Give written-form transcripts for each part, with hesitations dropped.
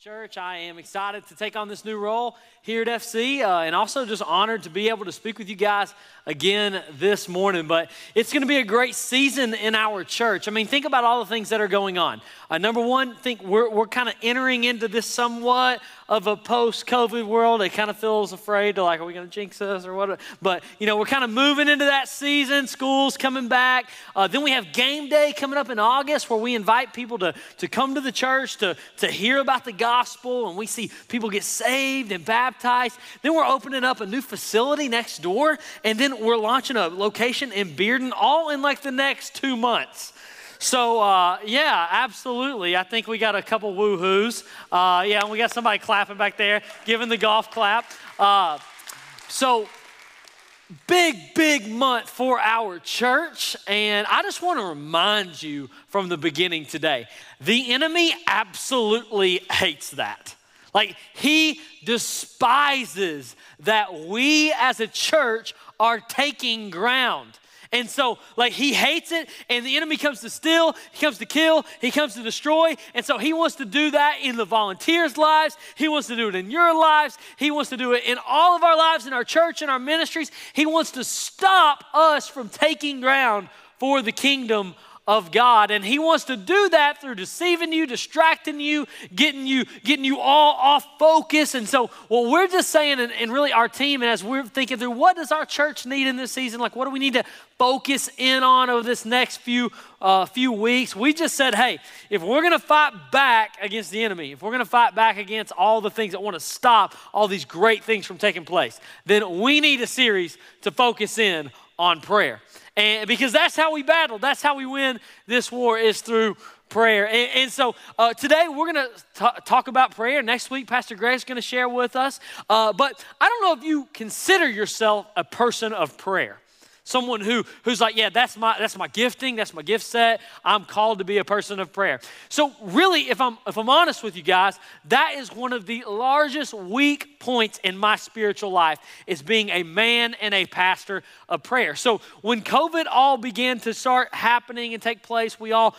Church, I am excited to take on this new role here at FC and also just honored to be able to speak with you guys again this morning. But it's going to be a great season in our church. I mean, think about all the things that are going on. Number one, think we're kind of entering into this somewhat of a post-COVID world. It kind of feels afraid to like, are we going to jinx us or what? But, you know, we're kind of moving into that season. School's coming back. Then we have game day coming up in August where we invite people to come to the church to hear about the gospel, and we see people get saved and baptized. Then we're opening up a new facility next door, and then we're launching a location in Bearden, all in like the next 2 months. So, yeah, absolutely. I think we got a couple woo-hoos. Yeah, and we got somebody clapping back there, giving the golf clap. Big month for our church, and I just want to remind you from the beginning today, the enemy absolutely hates that. Like, he despises that we as a church are taking ground. And so, like, he hates it, and the enemy comes to steal, he comes to kill, he comes to destroy, and so he wants to do that in the volunteers' lives, he wants to do it in your lives, he wants to do it in all of our lives, in our church, in our ministries. He wants to stop us from taking ground for the kingdom of God, and he wants to do that through deceiving you, distracting you, getting you all off focus. And so what we're just saying, and really our team, and as we're thinking through what does our church need in this season, like what do we need to focus in on over this next few weeks, we just said, hey, if we're going to fight back against the enemy, if we're going to fight back against all the things that want to stop all these great things from taking place, then we need a series to focus in on prayer. And because that's how we battle, that's how we win this war, is through prayer. And so today we're going to talk about prayer. Next week, Pastor Greg's going to share with us. But I don't know if you consider yourself a person of prayer, someone who's like, yeah, that's my gifting, that's my gift set. I'm called to be a person of prayer. So really, if I'm honest with you guys, that is one of the largest weak points in my spiritual life, is being a man and a pastor of prayer. So when COVID all began to start happening and take place, we all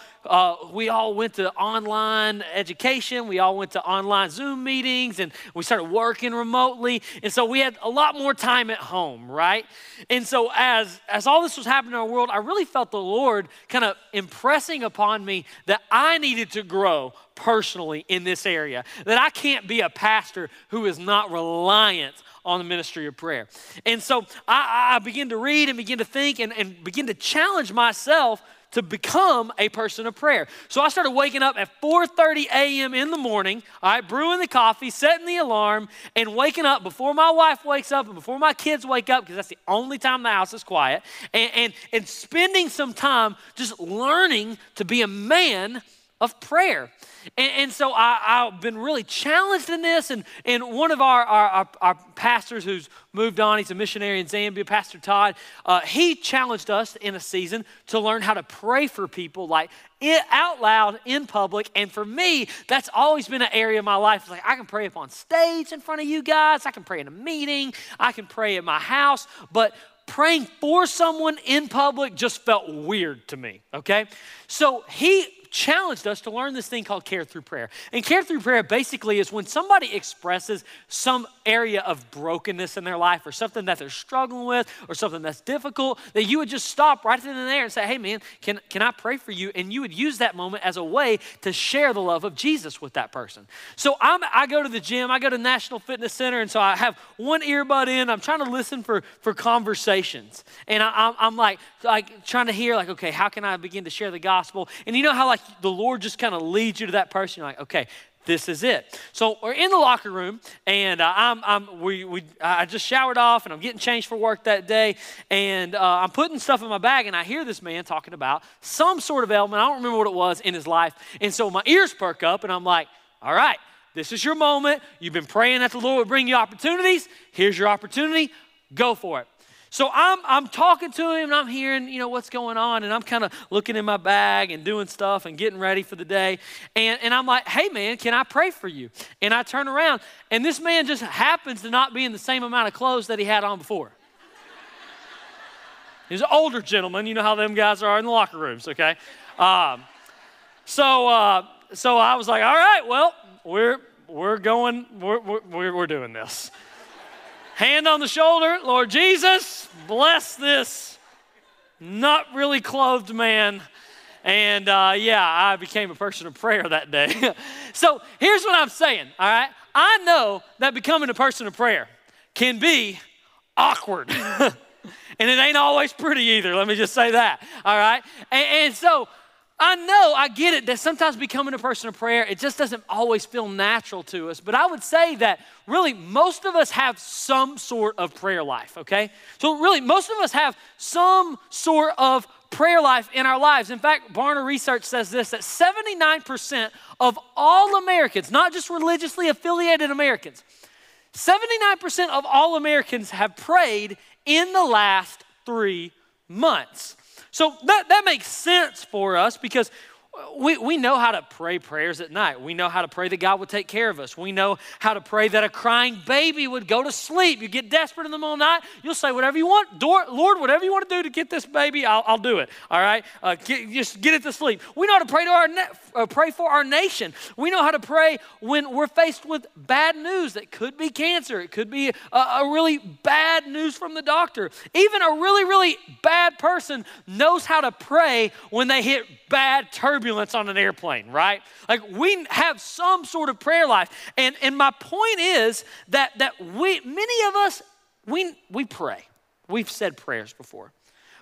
went to online education, we all went to online Zoom meetings, and we started working remotely, and so we had a lot more time at home, right? And so as all this was happening in our world, I really felt the Lord kind of impressing upon me that I needed to grow personally in this area, that I can't be a pastor who is not reliant on the ministry of prayer. And so I began to read and begin to think and begin to challenge myself to become a person of prayer. So I started waking up at 4:30 a.m. in the morning, all right, brewing the coffee, setting the alarm, and waking up before my wife wakes up and before my kids wake up, because that's the only time the house is quiet, and spending some time just learning to be a man of prayer. And so I've been really challenged in this, and one of our pastors who's moved on, he's a missionary in Zambia, Pastor Todd, he challenged us in a season to learn how to pray for people, like out loud, in public. And for me, that's always been an area of my life. It's like, I can pray up on stage in front of you guys, I can pray in a meeting, I can pray at my house, but praying for someone in public just felt weird to me, okay? So he challenged us to learn this thing called care through prayer. And care through prayer basically is when somebody expresses some area of brokenness in their life, or something that they're struggling with, or something that's difficult, that you would just stop right then and there and say, hey man, can I pray for you? And you would use that moment as a way to share the love of Jesus with that person. So I go to the gym, I go to National Fitness Center, and so I have one earbud in, I'm trying to listen for conversations. And I'm like trying to hear like, okay, how can I begin to share the gospel? And you know how like the Lord just kind of leads you to that person. You're like, okay, this is it. So we're in the locker room, and I just showered off, and I'm getting changed for work that day, and I'm putting stuff in my bag, and I hear this man talking about some sort of ailment. I don't remember what it was in his life, and so my ears perk up, and I'm like, all right, this is your moment. You've been praying that the Lord would bring you opportunities. Here's your opportunity. Go for it. So I'm talking to him, and I'm hearing, you know, what's going on, and I'm kind of looking in my bag and doing stuff and getting ready for the day. And I'm like, hey, man, can I pray for you? And I turn around, and this man just happens to not be in the same amount of clothes that he had on before. He's an older gentleman. You know how them guys are in the locker rooms, okay? So I was like, all right, well, we're going, we're doing this. Hand on the shoulder, Lord Jesus, bless this not really clothed man. And I became a person of prayer that day. So here's what I'm saying, all right? I know that becoming a person of prayer can be awkward. And it ain't always pretty either, let me just say that, all right? And so I know, I get it, that sometimes becoming a person of prayer, it just doesn't always feel natural to us. But I would say that really most of us have some sort of prayer life, okay? So really, most of us have some sort of prayer life in our lives. In fact, Barna Research says this, that 79% of all Americans, not just religiously affiliated Americans, 79% of all Americans have prayed in the last 3 months. So that makes sense for us because we know how to pray prayers at night. We know how to pray that God would take care of us. We know how to pray that a crying baby would go to sleep. You get desperate in the middle of the night, you'll say whatever you want. Lord, whatever you want to do to get this baby, I'll do it, all right? Just get it to sleep. We know how to pray for our nation. We know how to pray when we're faced with bad news that could be cancer. It could be a really bad news from the doctor. Even a really, really bad person knows how to pray when they hit bad turbulence on an airplane, right? Like we have some sort of prayer life. And my point is that many of us, we pray. We've said prayers before.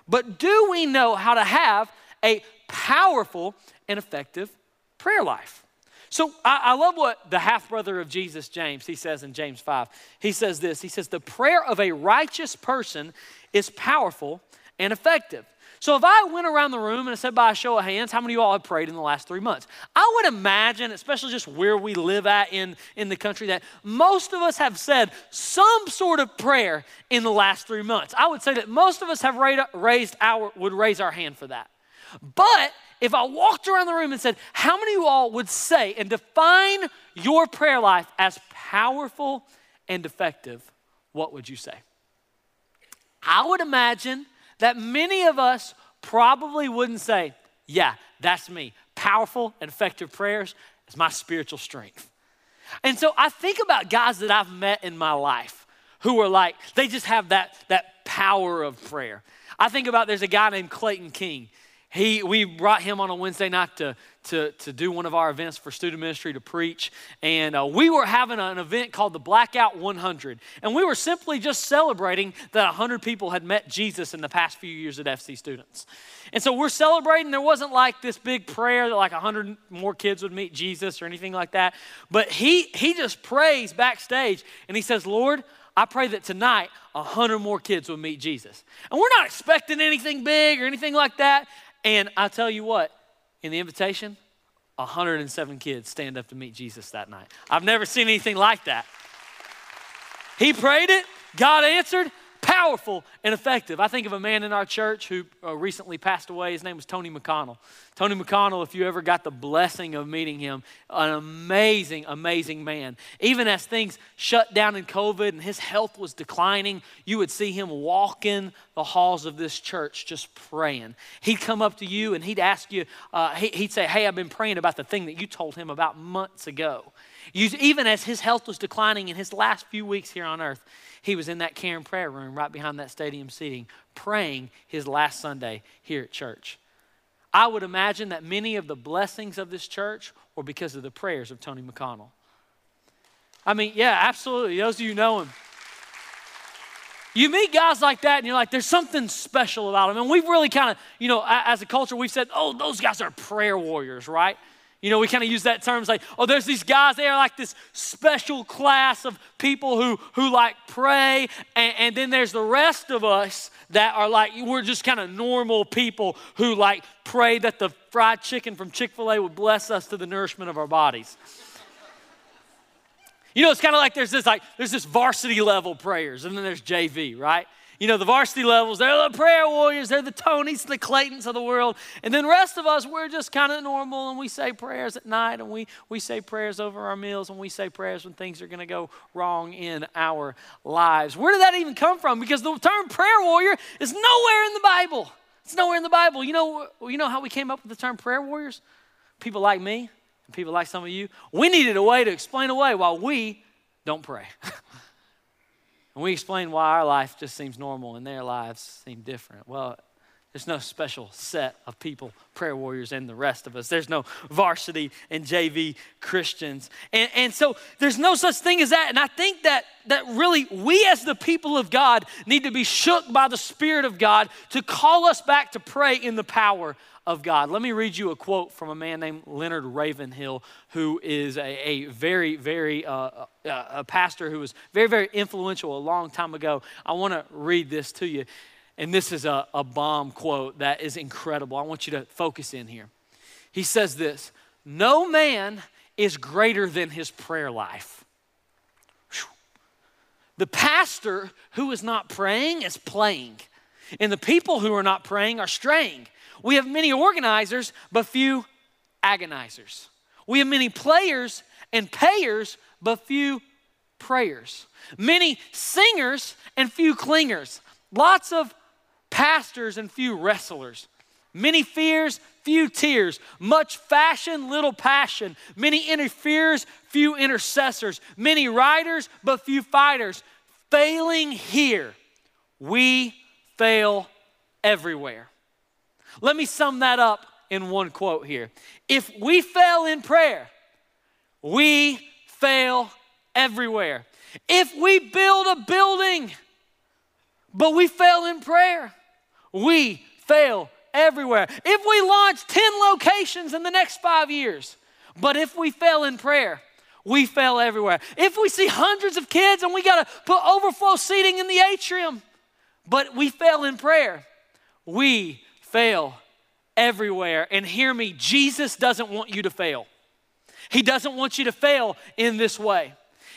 But do we know how to have a powerful and effective prayer life? So I love what the half-brother of Jesus, James, he says in James 5. He says this, he says, the prayer of a righteous person is powerful and effective. So if I went around the room and I said by a show of hands, how many of you all have prayed in the last 3 months? I would imagine, especially just where we live at in the country, that most of us have said some sort of prayer in the last 3 months. I would say that most of us have would raise our hand for that. But if I walked around the room and said, how many of you all would say and define your prayer life as powerful and effective, what would you say? I would imagine that many of us probably wouldn't say, yeah, that's me. Powerful and effective prayers is my spiritual strength. And so I think about guys that I've met in my life who are like, they just have that power of prayer. I think about, there's a guy named Clayton King. We brought him on a Wednesday night to do one of our events for student ministry to preach. And we were having an event called the Blackout 100. And we were simply just celebrating that 100 people had met Jesus in the past few years at FC students. And so we're celebrating. There wasn't like this big prayer that like 100 more kids would meet Jesus or anything like that. But he just prays backstage and he says, Lord, I pray that tonight 100 more kids will meet Jesus. And we're not expecting anything big or anything like that. And I tell you what, in the invitation, 107 kids stand up to meet Jesus that night. I've never seen anything like that. He prayed it, God answered, powerful and effective. I think of a man in our church who recently passed away. His name was Tony McConnell. Tony McConnell, if you ever got the blessing of meeting him, an amazing, amazing man. Even as things shut down in COVID and his health was declining, you would see him walking the halls of this church just praying. He'd come up to you and he'd ask you, he'd say, hey, I've been praying about the thing that you told him about months ago. Even as his health was declining in his last few weeks here on earth, he was in that care and prayer room right behind that stadium seating, praying his last Sunday here at church. I would imagine that many of the blessings of this church were because of the prayers of Tony McConnell. I mean, yeah, absolutely. Those of you who know him. You meet guys like that and you're like, there's something special about them. And we've really kind of, as a culture, we've said, oh, those guys are prayer warriors, right? We kind of use that term like, oh, there's these guys, they are like this special class of people who like pray, and then there's the rest of us that are like, we're just kind of normal people who like pray that the fried chicken from Chick-fil-A would bless us to the nourishment of our bodies. It's kind of like there's this varsity level prayers, and then there's JV, right? The varsity levels, they're the prayer warriors, they're the Tonys, the Claytons of the world. And then the rest of us, we're just kind of normal, and we say prayers at night, and we say prayers over our meals, and we say prayers when things are going to go wrong in our lives. Where did that even come from? Because the term prayer warrior is nowhere in the Bible. It's nowhere in the Bible. You know how we came up with the term prayer warriors? People like me and people like some of you, we needed a way to explain away why we don't pray. And we explain why our life just seems normal and their lives seem different. Well, there's no special set of people, prayer warriors, and the rest of us. There's no varsity and JV Christians. And so there's no such thing as that. And I think that really we as the people of God need to be shook by the Spirit of God to call us back to pray in the power of God. Let me read you a quote from a man named Leonard Ravenhill, who is a very, very a pastor who was very, very influential a long time ago. I want to read this to you. And this is a bomb quote that is incredible. I want you to focus in here. He says this: "No man is greater than his prayer life." Whew. The pastor who is not praying is playing, and the people who are not praying are straying. We have many organizers, but few agonizers. We have many players and payers, but few prayers. Many singers and few clingers. Lots of pastors and few wrestlers, many fears, few tears, much fashion, little passion, many interferers, few intercessors, many riders, but few fighters. Failing here, we fail everywhere. Let me sum that up in one quote here. If we fail in prayer, we fail everywhere. If we build a building, but we fail in prayer, we fail everywhere. If we launch 10 locations in the next 5 years, but if we fail in prayer, we fail everywhere. If we see hundreds of kids and we got to put overflow seating in the atrium, but we fail in prayer, we fail everywhere. And hear me, Jesus doesn't want you to fail. He doesn't want you to fail in this way.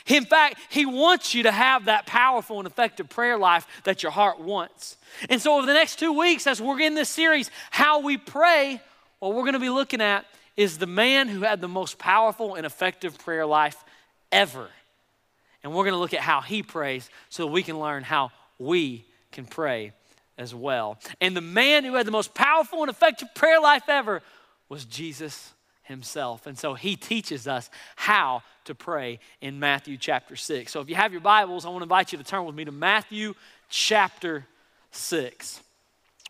In fact, he wants you to have that powerful and effective prayer life that your heart wants. And so over the next 2 weeks, as we're in this series, How We Pray, what we're going to be looking at is the man who had the most powerful and effective prayer life ever. And we're going to look at how he prays so that we can learn how we can pray as well. And the man who had the most powerful and effective prayer life ever was Jesus himself. And so he teaches us how to pray in Matthew chapter 6. So if you have your Bibles, I want to invite you to turn with me to Matthew chapter 6.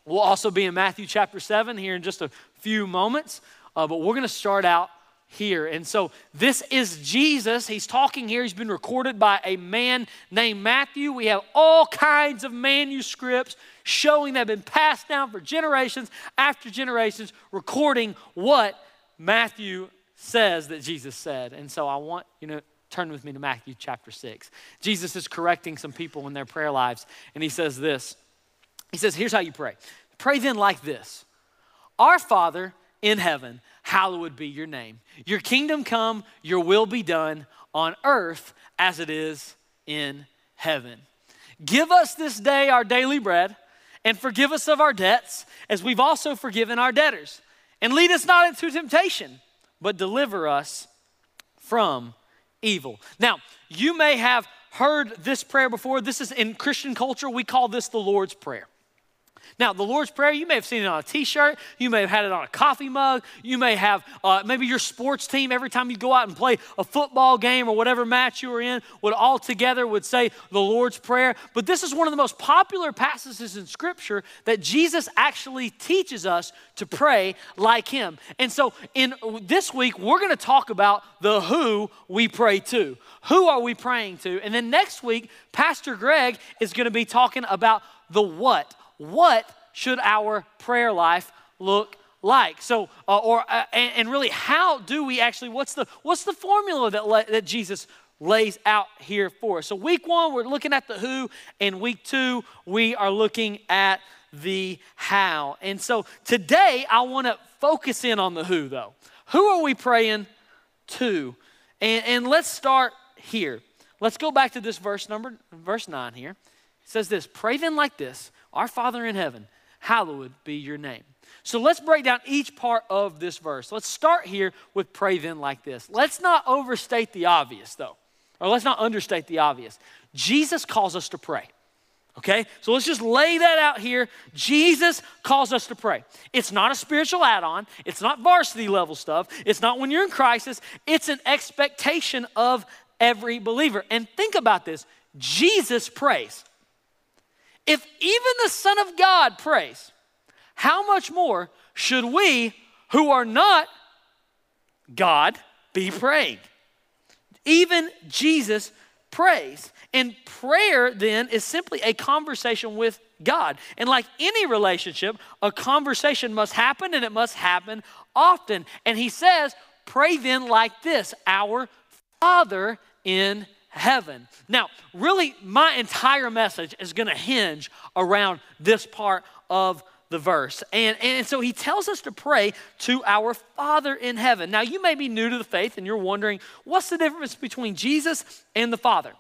We'll also be in Matthew chapter 7 here in just a few moments, but we're going to start out here. And so this is Jesus. He's talking here. He's been recorded by a man named Matthew. We have all kinds of manuscripts showing that have been passed down for generations after generations, recording what Matthew says that Jesus said. And so I want you to turn with me to Matthew chapter 6. Jesus is correcting some people in their prayer lives, and he says this. He says, here's how you pray. Pray then like this: Our Father in heaven, hallowed be your name. Your kingdom come, your will be done on earth as it is in heaven. Give us this day our daily bread, and forgive us of our debts as we've also forgiven our debtors. And lead us not into temptation, but deliver us from evil. Now, you may have heard this prayer before. This is in Christian culture. We call this the Lord's Prayer. Now, the Lord's Prayer, you may have seen it on a t-shirt. You may have had it on a coffee mug. You may have, maybe your sports team, every time you go out and play a football game or whatever match you were in, would all together would say the Lord's Prayer. But this is one of the most popular passages in Scripture that Jesus actually teaches us to pray like him. And so in this week, we're going to talk about the who we pray to. Who are we praying to? And then next week, Pastor Greg is going to be talking about the what. What should our prayer life look like? So, and really, how do we actually? What's the formula that Jesus lays out here for us? So, week one, we're looking at the who, and week two, we are looking at the how. And so, today, I want to focus in on the who, though. Who are we praying to? And let's start here. Let's go back to this verse 9 here. It says this: Pray then like this. Our Father in heaven, hallowed be your name. So let's break down each part of this verse. Let's start here with pray then like this. Let's not overstate the obvious, though, or let's not understate the obvious. Jesus calls us to pray. Okay, so let's just lay that out here. Jesus calls us to pray. It's not a spiritual add-on. It's not varsity level stuff. It's not when you're in crisis. It's an expectation of every believer. And think about this. Jesus prays. If even the Son of God prays, how much more should we who are not God be praying? Even Jesus prays. And prayer then is simply a conversation with God. And like any relationship, a conversation must happen, and it must happen often. And he says, pray then like this, our Father in heaven. Now, really, my entire message is going to hinge around this part of the verse. And so he tells us to pray to our Father in heaven. Now, you may be new to the faith and you're wondering, what's the difference between Jesus and the Father?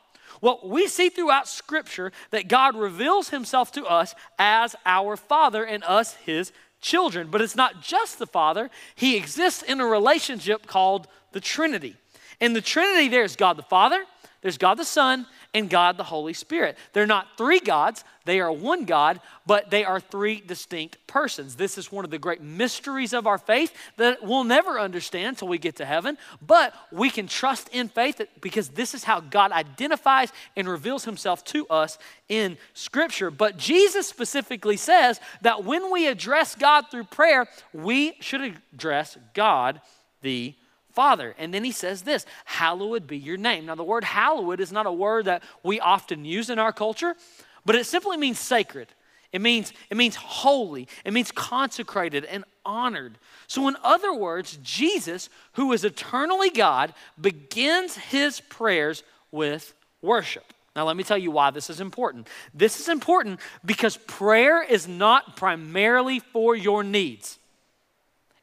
Well, we see throughout Scripture that God reveals himself to us as our Father and us his children. But it's not just the Father. He exists in a relationship called the Trinity. In the Trinity, there's God the Father, there's God the Son, and God the Holy Spirit. They're not three gods, they are one God, but they are three distinct persons. This is one of the great mysteries of our faith that we'll never understand until we get to heaven, but we can trust in faith because this is how God identifies and reveals himself to us in Scripture. But Jesus specifically says that when we address God through prayer, we should address God the Father. And then he says this, hallowed be your name. Now the word hallowed is not a word that we often use in our culture, but it simply means sacred. It means holy. It means consecrated and honored. So in other words, Jesus, who is eternally God, begins his prayers with worship. Now let me tell you why this is important. This is important because prayer is not primarily for your needs.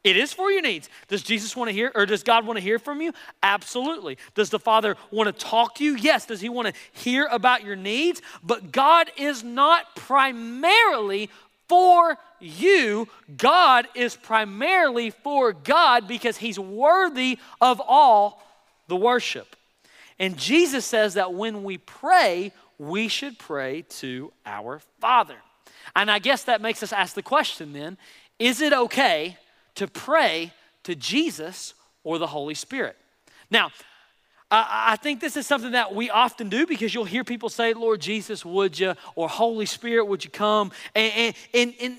It is for your needs. Does Jesus want to hear, or does God want to hear from you? Absolutely. Does the Father want to talk to you? Yes. Does he want to hear about your needs? But God is not primarily for you. God is primarily for God because he's worthy of all the worship. And Jesus says that when we pray, we should pray to our Father. And I guess that makes us ask the question then, is it okay to pray to Jesus or the Holy Spirit? Now, I think this is something that we often do because you'll hear people say, Lord Jesus, would you? Or Holy Spirit, would you come? And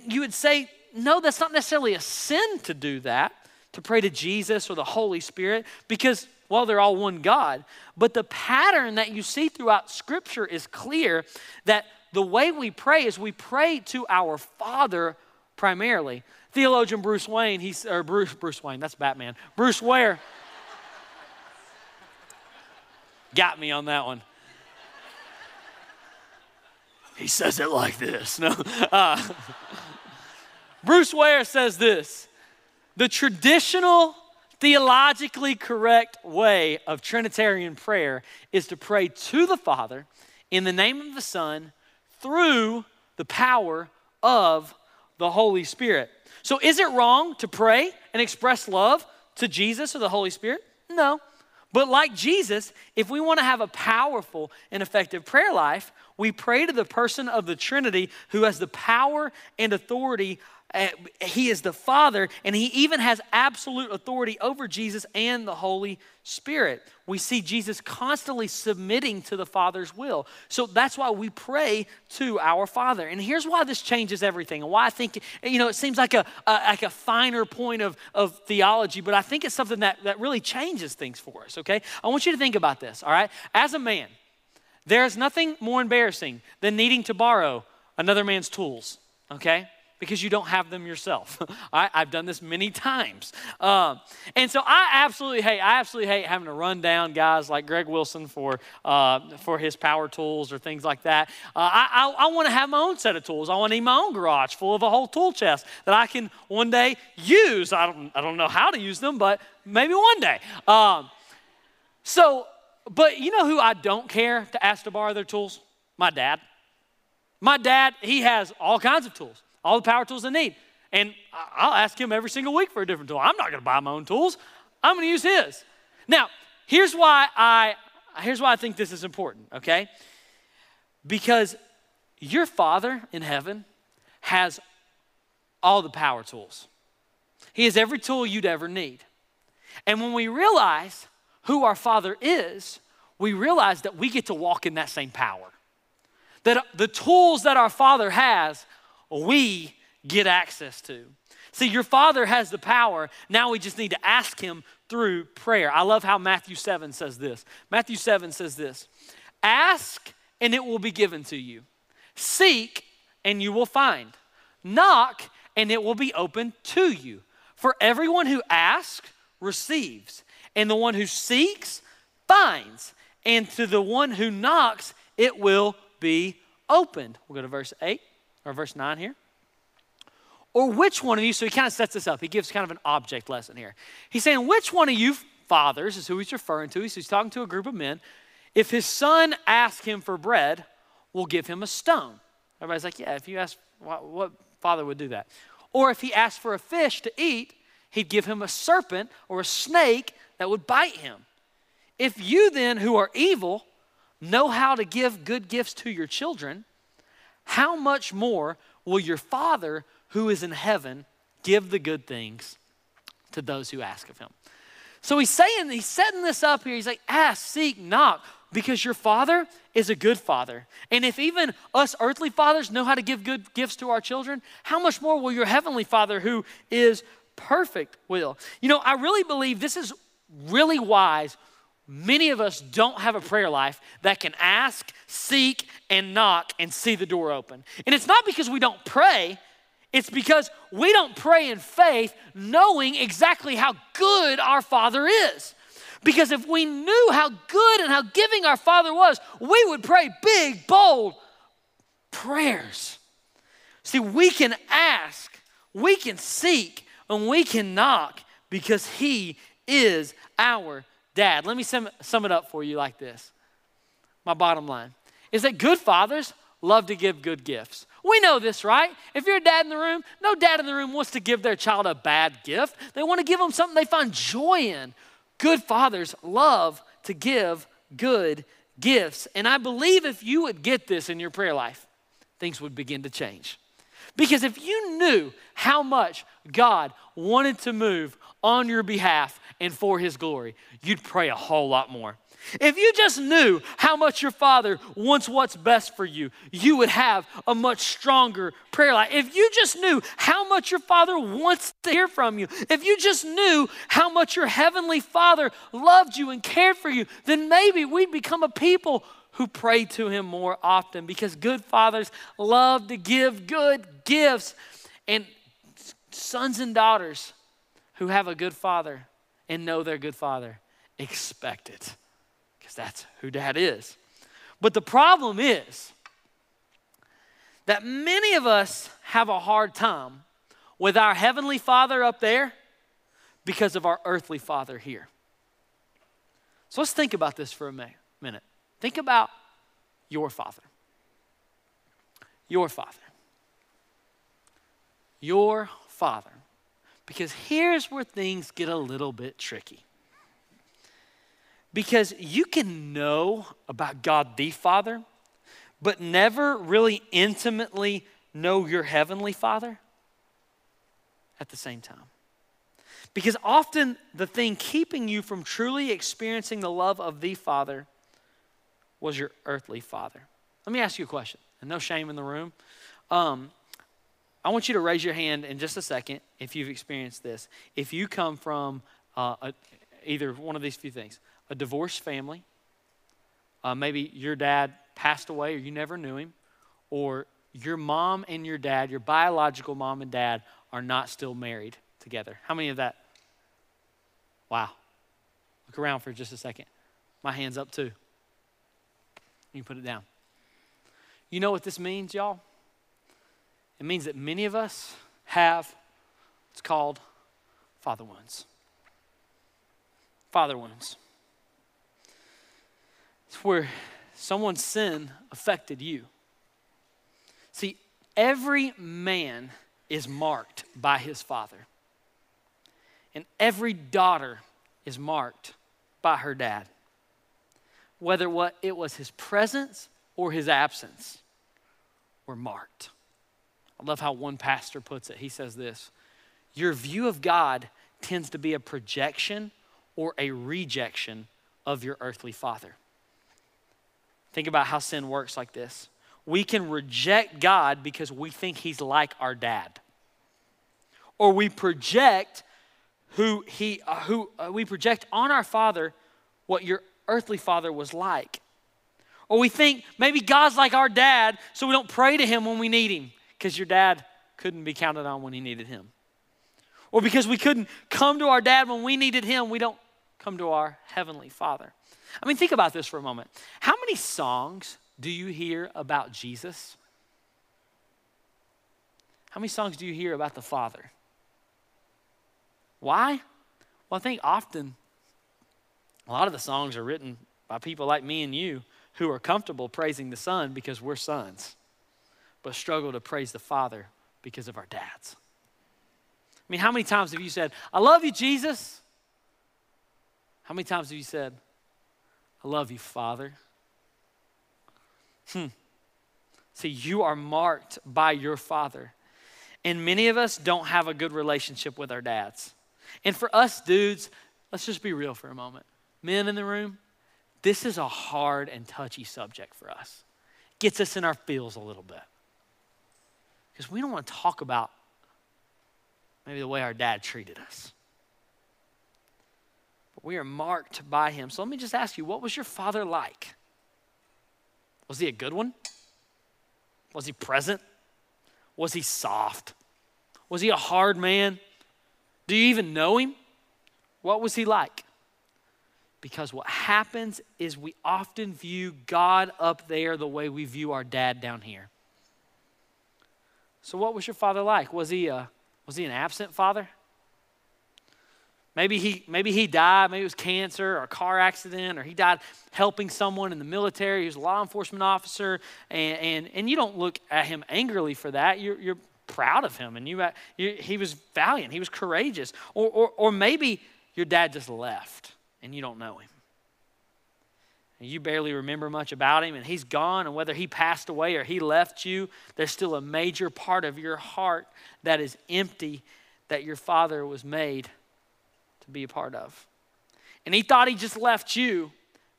you would say, no, that's not necessarily a sin to do that, to pray to Jesus or the Holy Spirit, because, well, they're all one God. But the pattern that you see throughout Scripture is clear that the way we pray is we pray to our Father primarily. Theologian Bruce Wayne, Bruce Wayne, that's Batman. Bruce Ware. Got me on that one. He says it like this. No. Bruce Ware says this, the traditional theologically correct way of Trinitarian prayer is to pray to the Father in the name of the Son through the power of the Holy Spirit. So is it wrong to pray and express love to Jesus or the Holy Spirit? No. But like Jesus, if we want to have a powerful and effective prayer life, we pray to the person of the Trinity who has the power and authority. He is the Father, and he even has absolute authority over Jesus and the Holy Spirit. We see Jesus constantly submitting to the Father's will. So that's why we pray to our Father. And here's why this changes everything and why I think, it seems like a finer point of theology, but I think it's something that really changes things for us, okay? I want you to think about this, all right? As a man, there's nothing more embarrassing than needing to borrow another man's tools, okay? Because you don't have them yourself. I've done this many times. And so I absolutely hate having to run down guys like Greg Wilson for his power tools or things like that. I wanna have my own set of tools. I wanna need my own garage full of a whole tool chest that I can one day use. I don't know how to use them, but maybe one day. But you know who I don't care to ask to borrow their tools? My dad. My dad, he has all kinds of tools. All the power tools I need. And I'll ask him every single week for a different tool. I'm not gonna buy my own tools. I'm gonna use his. Now, here's why I think this is important, okay? Because Your Father in heaven has all the power tools. He has every tool you'd ever need. And when we realize who our Father is, we realize that we get to walk in that same power. That the tools that our Father has, we get access to. See, your Father has the power. Now we just need to ask him through prayer. I love how Matthew 7 says this. Matthew 7 says this: ask and it will be given to you. Seek and you will find. Knock and it will be opened to you. For everyone who asks receives, and the one who seeks finds, and to the one who knocks it will be opened. We'll go to verse 8 or verse 9 here. Or which one of you, so he kind of sets this up. He gives kind of an object lesson here. He's saying, which one of you fathers, is who he's referring to. He's talking to a group of men. If his son asks him for bread, will give him a stone. Everybody's like, yeah, if you ask, what father would do that? Or if he asked for a fish to eat, he'd give him a serpent or a snake that would bite him. If you then, who are evil, know how to give good gifts to your children, how much more will your Father who is in heaven give the good things to those who ask of him? So he's setting this up here. He's like, ask, seek, knock, because your Father is a good Father. And if even us earthly fathers know how to give good gifts to our children, how much more will your heavenly Father who is perfect will? You know, I really believe this is really wise. Many of us don't have a prayer life that can ask, seek, and knock and see the door open. And it's not because we don't pray. It's because we don't pray in faith knowing exactly how good our Father is. Because if we knew how good and how giving our Father was, we would pray big, bold prayers. See, we can ask, we can seek, and we can knock because he is our Dad. Let me sum it up for you like this. My bottom line is that good fathers love to give good gifts. We know this, right? If you're a dad in the room, no dad in the room wants to give their child a bad gift. They want to give them something they find joy in. Good fathers love to give good gifts. And I believe if you would get this in your prayer life, things would begin to change. Because if you knew how much God wanted to move on your behalf and for his glory, you'd pray a whole lot more. If you just knew how much your Father wants what's best for you, you would have a much stronger prayer life. If you just knew how much your Father wants to hear from you, if you just knew how much your heavenly Father loved you and cared for you, then maybe we'd become a people who pray to him more often, because good fathers love to give good gifts. And sons and daughters who have a good father and know their good father expect it, because that's who Dad is. But the problem is that many of us have a hard time with our heavenly Father up there because of our earthly father here. So let's think about this for a minute. Think about your father. Your father. Your father. Because here's where things get a little bit tricky. Because you can know about God the Father, but never really intimately know your heavenly Father at the same time. Because often the thing keeping you from truly experiencing the love of the Father was your earthly father. Let me ask you a question, and no shame in the room. I want you to raise your hand in just a second if you've experienced this. If you come from either one of these few things: a divorced family, maybe your dad passed away or you never knew him, or your mom and your dad, your biological mom and dad, are not still married together. How many of that? Wow. Look around for just a second. My hand's up too. You can put it down. You know what this means, y'all? It means that many of us have what's called father wounds. Father wounds. It's where someone's sin affected you. See, every man is marked by his father. And every daughter is marked by her dad. Whether it was his presence or his absence, were marked. I love how one pastor puts it. He says this: your view of God tends to be a projection or a rejection of your earthly father. Think about how sin works like this. We can reject God because we think he's like our dad. Or we project we project on our father what your earthly father was like. Or we think maybe God's like our dad, so we don't pray to him when we need him, because your dad couldn't be counted on when he needed him. Or because we couldn't come to our dad when we needed him, we don't come to our heavenly father. I mean, think about this for a moment. How many songs do you hear about Jesus? How many songs do you hear about the Father? Why? Well, I think often a lot of the songs are written by people like me and you who are comfortable praising the Son because we're sons, but struggle to praise the Father because of our dads. I mean, how many times have you said, I love you, Jesus? How many times have you said, I love you, Father? See, you are marked by your father. And many of us don't have a good relationship with our dads. And for us dudes, let's just be real for a moment. Men in the room, this is a hard and touchy subject for us. Gets us in our feels a little bit. Because we don't want to talk about maybe the way our dad treated us. But we are marked by him. So let me just ask you, what was your father like? Was he a good one? Was he present? Was he soft? Was he a hard man? Do you even know him? What was he like? Because what happens is we often view God up there the way we view our dad down here. So what was your father like? Was he an absent father? Maybe he died, maybe it was cancer or a car accident, or he died helping someone in the military. He was a law enforcement officer, and you don't look at him angrily for that. You're proud of him, and he was valiant, he was courageous. Or maybe your dad just left, and you don't know him. And you barely remember much about him, and he's gone, and whether he passed away or he left you, there's still a major part of your heart that is empty that your father was made to be a part of. And he thought he just left you,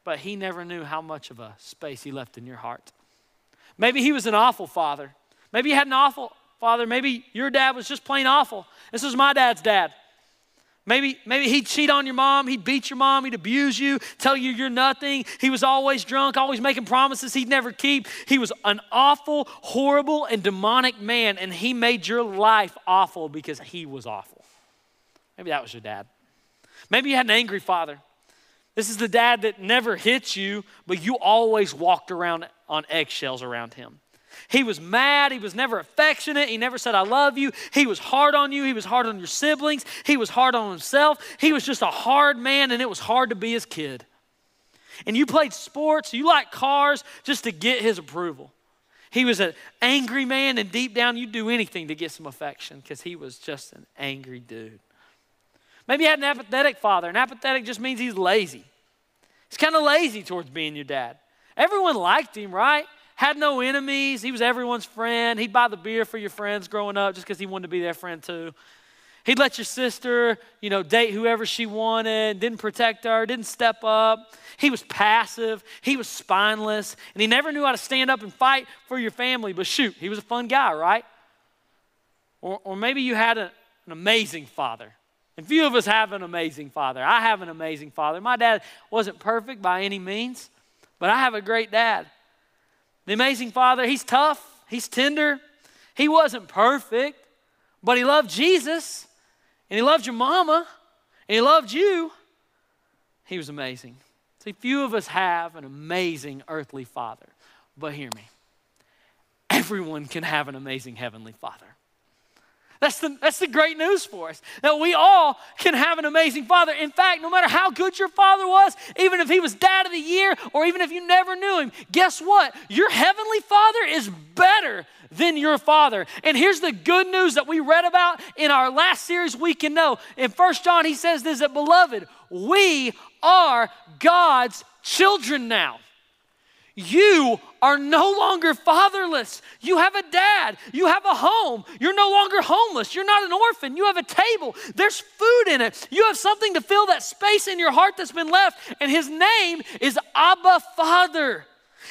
but he never knew how much of a space he left in your heart. Maybe he was an awful father. Maybe you had an awful father. Maybe your dad was just plain awful. This was my dad's dad. Maybe he'd cheat on your mom, he'd beat your mom, he'd abuse you, tell you you're nothing. He was always drunk, always making promises he'd never keep. He was an awful, horrible, and demonic man, and he made your life awful because he was awful. Maybe that was your dad. Maybe you had an angry father. This is the dad that never hit you, but you always walked around on eggshells around him. He was mad. He was never affectionate. He never said, I love you. He was hard on you. He was hard on your siblings. He was hard on himself. He was just a hard man, and it was hard to be his kid. And you played sports. You liked cars just to get his approval. He was an angry man, and deep down, you'd do anything to get some affection because he was just an angry dude. Maybe you had an apathetic father. An apathetic just means he's lazy. He's kind of lazy towards being your dad. Everyone liked him, right? Had no enemies. He was everyone's friend. He'd buy the beer for your friends growing up just because he wanted to be their friend too. He'd let your sister, date whoever she wanted, didn't protect her, didn't step up. He was passive. He was spineless. And he never knew how to stand up and fight for your family. But shoot, he was a fun guy, right? Or maybe you had an amazing father. And few of us have an amazing father. I have an amazing father. My dad wasn't perfect by any means, but I have a great dad. The amazing father, he's tough, he's tender. He wasn't perfect, but he loved Jesus, and he loved your mama, and he loved you. He was amazing. See, few of us have an amazing earthly father, but hear me. Everyone can have an amazing heavenly father. That's the great news for us, that we all can have an amazing father. In fact, no matter how good your father was, even if he was dad of the year or even if you never knew him, guess what? Your heavenly father is better than your father. And here's the good news that we read about in our last series, We Can Know. In 1 John, he says this, that beloved, we are God's children now. You are no longer fatherless. You have a dad. You have a home. You're no longer homeless. You're not an orphan. You have a table. There's food in it. You have something to fill that space in your heart that's been left, and his name is Abba Father.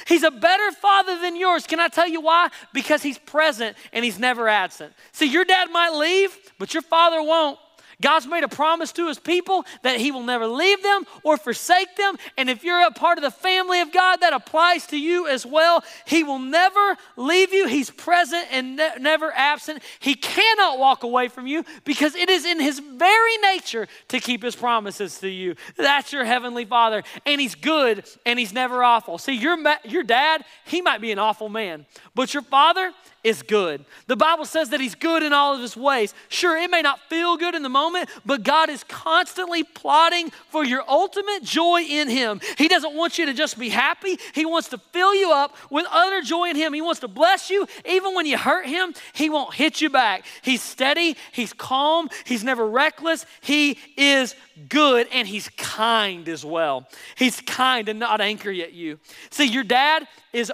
He's a better father than yours. Can I tell you why? Because he's present and he's never absent. See, your dad might leave, but your father won't. God's made a promise to his people that he will never leave them or forsake them. And if you're a part of the family of God, that applies to you as well. He will never leave you. He's present and never absent. He cannot walk away from you because it is in his very nature to keep his promises to you. That's your heavenly father. And he's good and he's never awful. See, your dad, he might be an awful man, but your father is good. The Bible says that he's good in all of his ways. Sure, it may not feel good in the moment, but God is constantly plotting for your ultimate joy in him. He doesn't want you to just be happy. He wants to fill you up with utter joy in him. He wants to bless you. Even when you hurt him, he won't hit you back. He's steady. He's calm. He's never reckless. He is good, and he's kind as well. He's kind and not angry at you. See, your dad is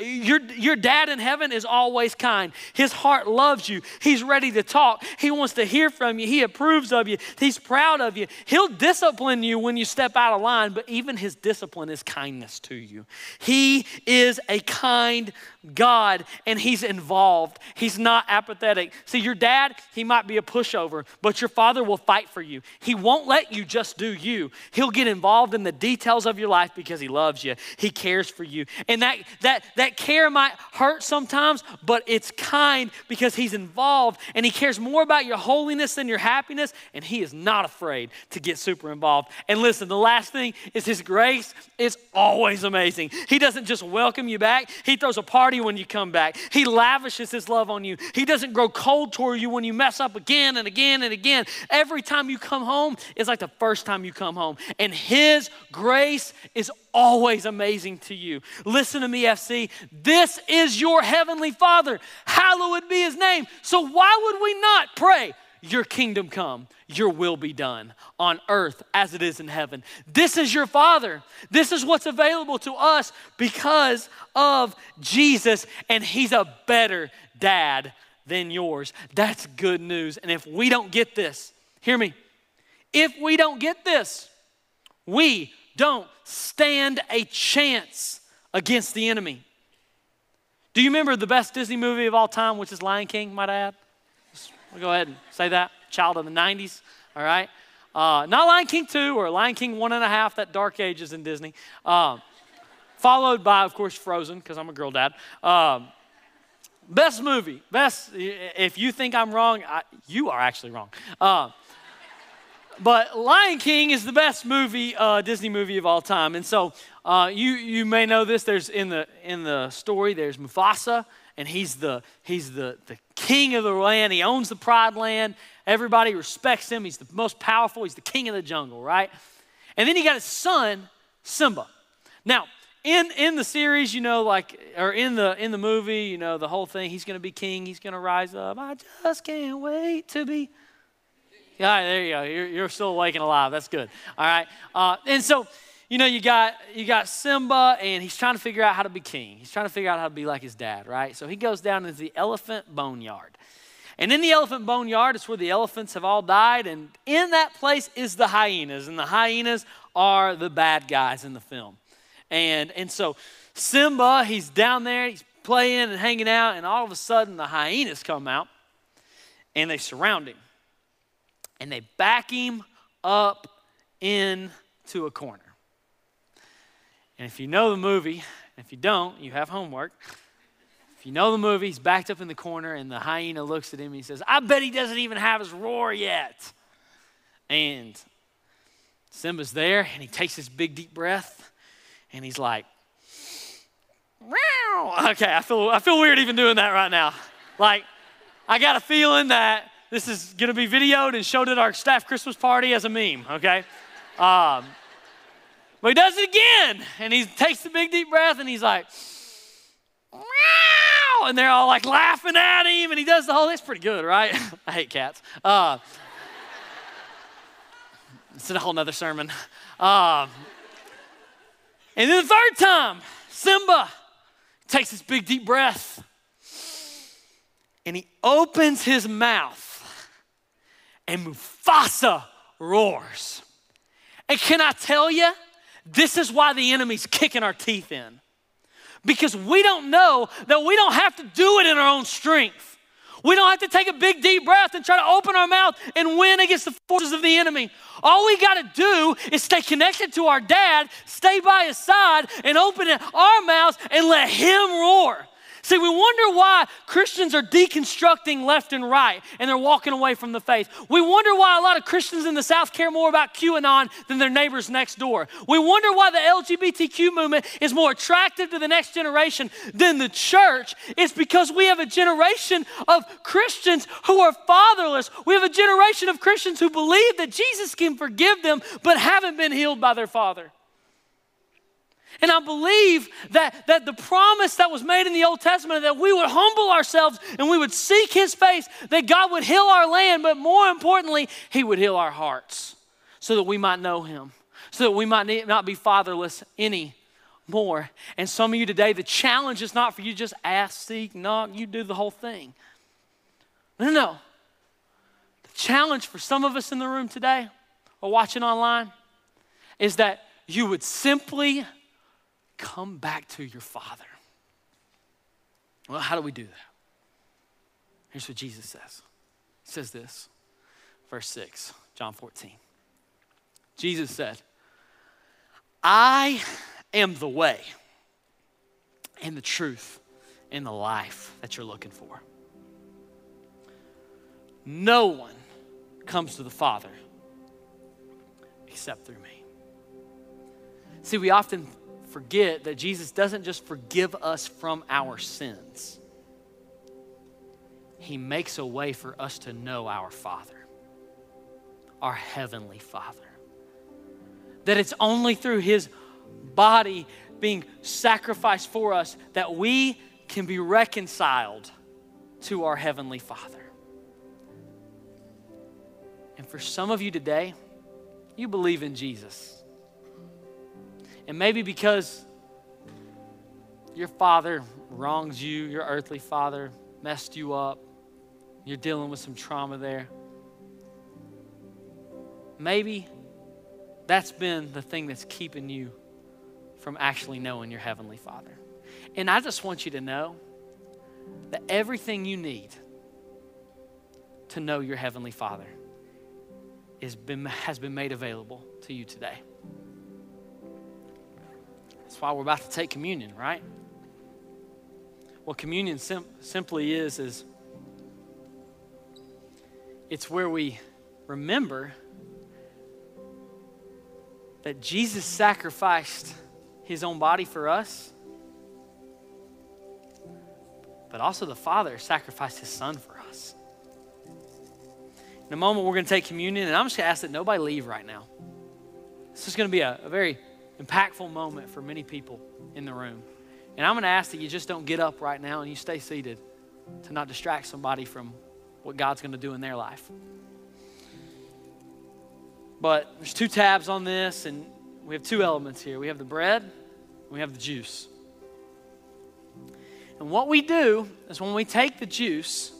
your dad in heaven is always kind. His heart loves you. He's ready to talk. He wants to hear from you. He approves of you. He's proud of you. He'll discipline you when you step out of line, but even his discipline is kindness to you. He is a kind God, and he's involved. He's not apathetic. See, your dad, he might be a pushover, but your father will fight for you. He won't let you just do you. He'll get involved in the details of your life because he loves you. He cares for you. And that care might hurt sometimes, but it's kind because he's involved and he cares more about your holiness than your happiness, and he is not afraid to get super involved. And listen, the last thing is his grace is always amazing. He doesn't just welcome you back. He throws a party when you come back. He lavishes his love on you. He doesn't grow cold toward you when you mess up again and again and again. Every time you come home is like the first time you come home. And his grace is always amazing to you. Listen to me, FC. This is your heavenly Father. Hallowed be his name. So why would we not pray, your kingdom come, your will be done on earth as it is in heaven? This is your Father. This is what's available to us because of Jesus, and he's a better dad than yours. That's good news. And if we don't get this, hear me, if we don't get this, we don't stand a chance against the enemy. Do you remember the best Disney movie of all time, which is Lion King, might I add? We'll go ahead and say that. Child of the 90s, all right? Not Lion King 2 or Lion King 1.5, that dark age is in Disney. Followed by, of course, Frozen, because I'm a girl dad. Best movie, best, if you think I'm wrong, you are actually wrong. But Lion King is the best movie, Disney movie of all time. And so you may know this. There's in the story, there's Mufasa, and he's the king of the land. He owns the Pride Land. Everybody respects him. He's the most powerful. He's the king of the jungle, right? And then he got his son, Simba. Now, in the series, you know, like, or in the movie, you know, the whole thing. He's going to be king. He's going to rise up. I just can't wait to be. All right, there you go. You're still awake and alive. That's good. All right. And so, you know, you got Simba, and he's trying to figure out how to be king. He's trying to figure out how to be like his dad, right? So he goes down into the elephant boneyard. And in the elephant boneyard, it's where the elephants have all died, and in that place is the hyenas, and the hyenas are the bad guys in the film. And so Simba, he's down there, he's playing and hanging out, and all of a sudden the hyenas come out, and they surround him. And they back him up into a corner. And if you know the movie, and if you don't, you have homework. If you know the movie, he's backed up in the corner, and the hyena looks at him and he says, I bet he doesn't even have his roar yet. And Simba's there, and he takes his big, deep breath, and he's like, Meow. Okay, I feel weird even doing that right now. Like, I got a feeling that this is going to be videoed and showed at our staff Christmas party as a meme, okay? But he does it again, and he takes the big deep breath, and he's like, Meow! And they're all like laughing at him, and he does the whole thing. It's pretty good, right? I hate cats. It's a whole nother sermon. And then the third time, Simba. Takes this big deep breath and he opens his mouth and Mufasa roars. And can I tell you, this is why the enemy's kicking our teeth in. Because we don't know that we don't have to do it in our own strength. We don't have to take a big deep breath and try to open our mouth and win against the forces of the enemy. All we gotta do is stay connected to our dad, stay by his side, and open our mouths and let him roar. See, we wonder why Christians are deconstructing left and right and they're walking away from the faith. We wonder why a lot of Christians in the South care more about QAnon than their neighbors next door. We wonder why the LGBTQ movement is more attractive to the next generation than the church. It's because we have a generation of Christians who are fatherless. We have a generation of Christians who believe that Jesus can forgive them but haven't been healed by their father. And I believe that the promise that was made in the Old Testament that we would humble ourselves and we would seek his face, that God would heal our land, but more importantly, he would heal our hearts so that we might know him, so that we might not be fatherless anymore. And some of you today, the challenge is not for you just ask, seek, knock, you do the whole thing. No. The challenge for some of us in the room today or watching online is that you would simply come back to your Father. Well, how do we do that? Here's what Jesus says. He says this, verse 6, John 14. Jesus said, I am the way and the truth and the life that you're looking for. No one comes to the Father except through me. See, we often forget that Jesus doesn't just forgive us from our sins. He makes a way for us to know our Father, our Heavenly Father. That it's only through his body being sacrificed for us that we can be reconciled to our Heavenly Father. And for some of you today, you believe in Jesus. And maybe because your father wrongs you, your earthly father messed you up, you're dealing with some trauma there. Maybe that's been the thing that's keeping you from actually knowing your Heavenly Father. And I just want you to know that everything you need to know your Heavenly Father has been made available to you today. That's why we're about to take communion, right? What communion simply is it's where we remember that Jesus sacrificed his own body for us, but also the Father sacrificed his Son for us. In a moment, we're gonna take communion, and I'm just gonna ask that nobody leave right now. This is gonna be a very impactful moment for many people in the room. And I'm gonna ask that you just don't get up right now and you stay seated to not distract somebody from what God's gonna do in their life. But there's two tabs on this and we have two elements here. We have the bread and we have the juice. And what we do is when we take the juice,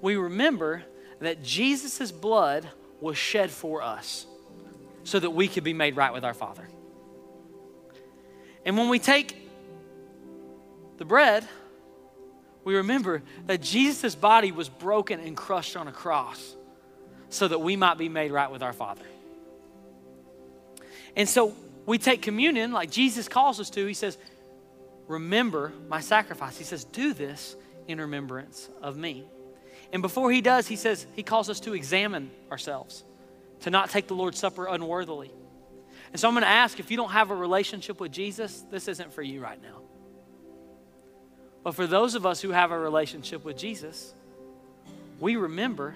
we remember that Jesus's blood was shed for us so that we could be made right with our Father. And when we take the bread, we remember that Jesus' body was broken and crushed on a cross so that we might be made right with our Father. And so we take communion like Jesus calls us to. He says, remember my sacrifice. He says, do this in remembrance of me. And before he does, he says, he calls us to examine ourselves, to not take the Lord's Supper unworthily. And so I'm gonna ask, if you don't have a relationship with Jesus, this isn't for you right now. But for those of us who have a relationship with Jesus, we remember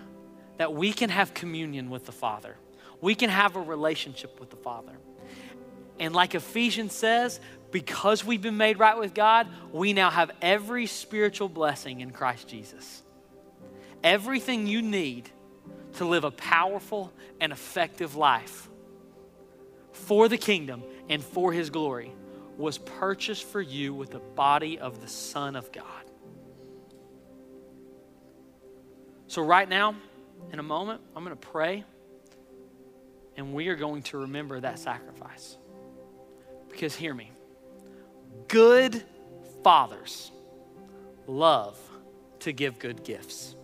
that we can have communion with the Father. We can have a relationship with the Father. And like Ephesians says, because we've been made right with God, we now have every spiritual blessing in Christ Jesus. Everything you need to live a powerful and effective life for the kingdom and for his glory was purchased for you with the body of the Son of God. So right now, in a moment, I'm going to pray, and we are going to remember that sacrifice. Because hear me, good fathers love to give good gifts.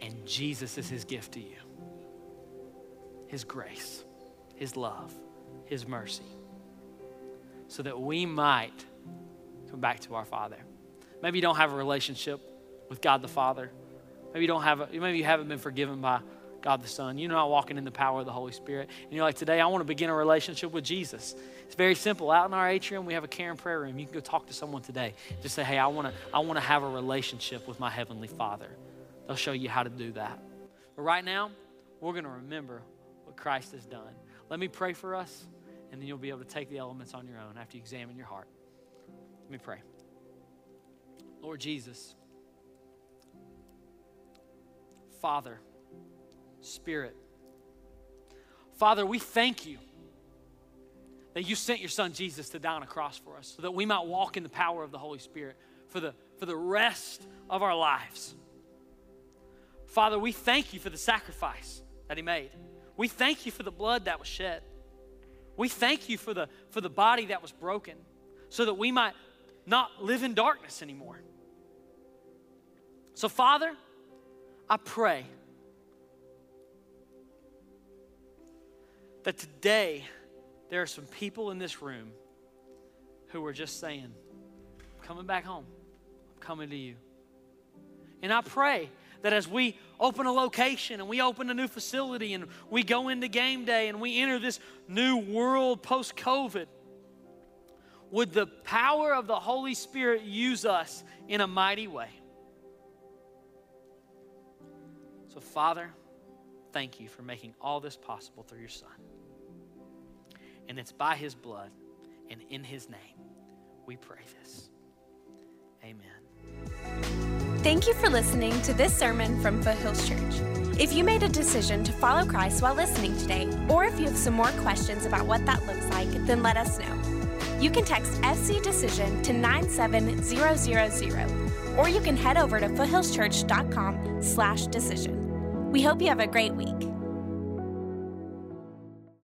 And Jesus is his gift to you. His grace, his love, his mercy. So that we might come back to our Father. Maybe you don't have a relationship with God the Father. Maybe you haven't been forgiven by God the Son. You're not walking in the power of the Holy Spirit. And you're like, today I want to begin a relationship with Jesus. It's very simple. Out in our atrium, we have a care and prayer room. You can go talk to someone today. Just say, hey, I want to have a relationship with my Heavenly Father. They'll show you how to do that. But right now, we're going to remember what Christ has done. Let me pray for us, and then you'll be able to take the elements on your own after you examine your heart. Let me pray. Lord Jesus, Father, Spirit, Father, we thank you that you sent your Son Jesus to die on a cross for us so that we might walk in the power of the Holy Spirit for the rest of our lives. Father, we thank you for the sacrifice that he made. We thank you for the blood that was shed. We thank you for the body that was broken so that we might not live in darkness anymore. So Father, I pray that today there are some people in this room who are just saying, I'm coming back home. I'm coming to you. And I pray that as we open a location and we open a new facility and we go into game day and we enter this new world post-COVID, would the power of the Holy Spirit use us in a mighty way? So Father, thank you for making all this possible through your Son. And it's by his blood and in his name we pray this. Amen. Thank you for listening to this sermon from Foothills Church. If you made a decision to follow Christ while listening today, or if you have some more questions about what that looks like, then let us know. You can text FC Decision to 97000, or you can head over to foothillschurch.com/decision. We hope you have a great week.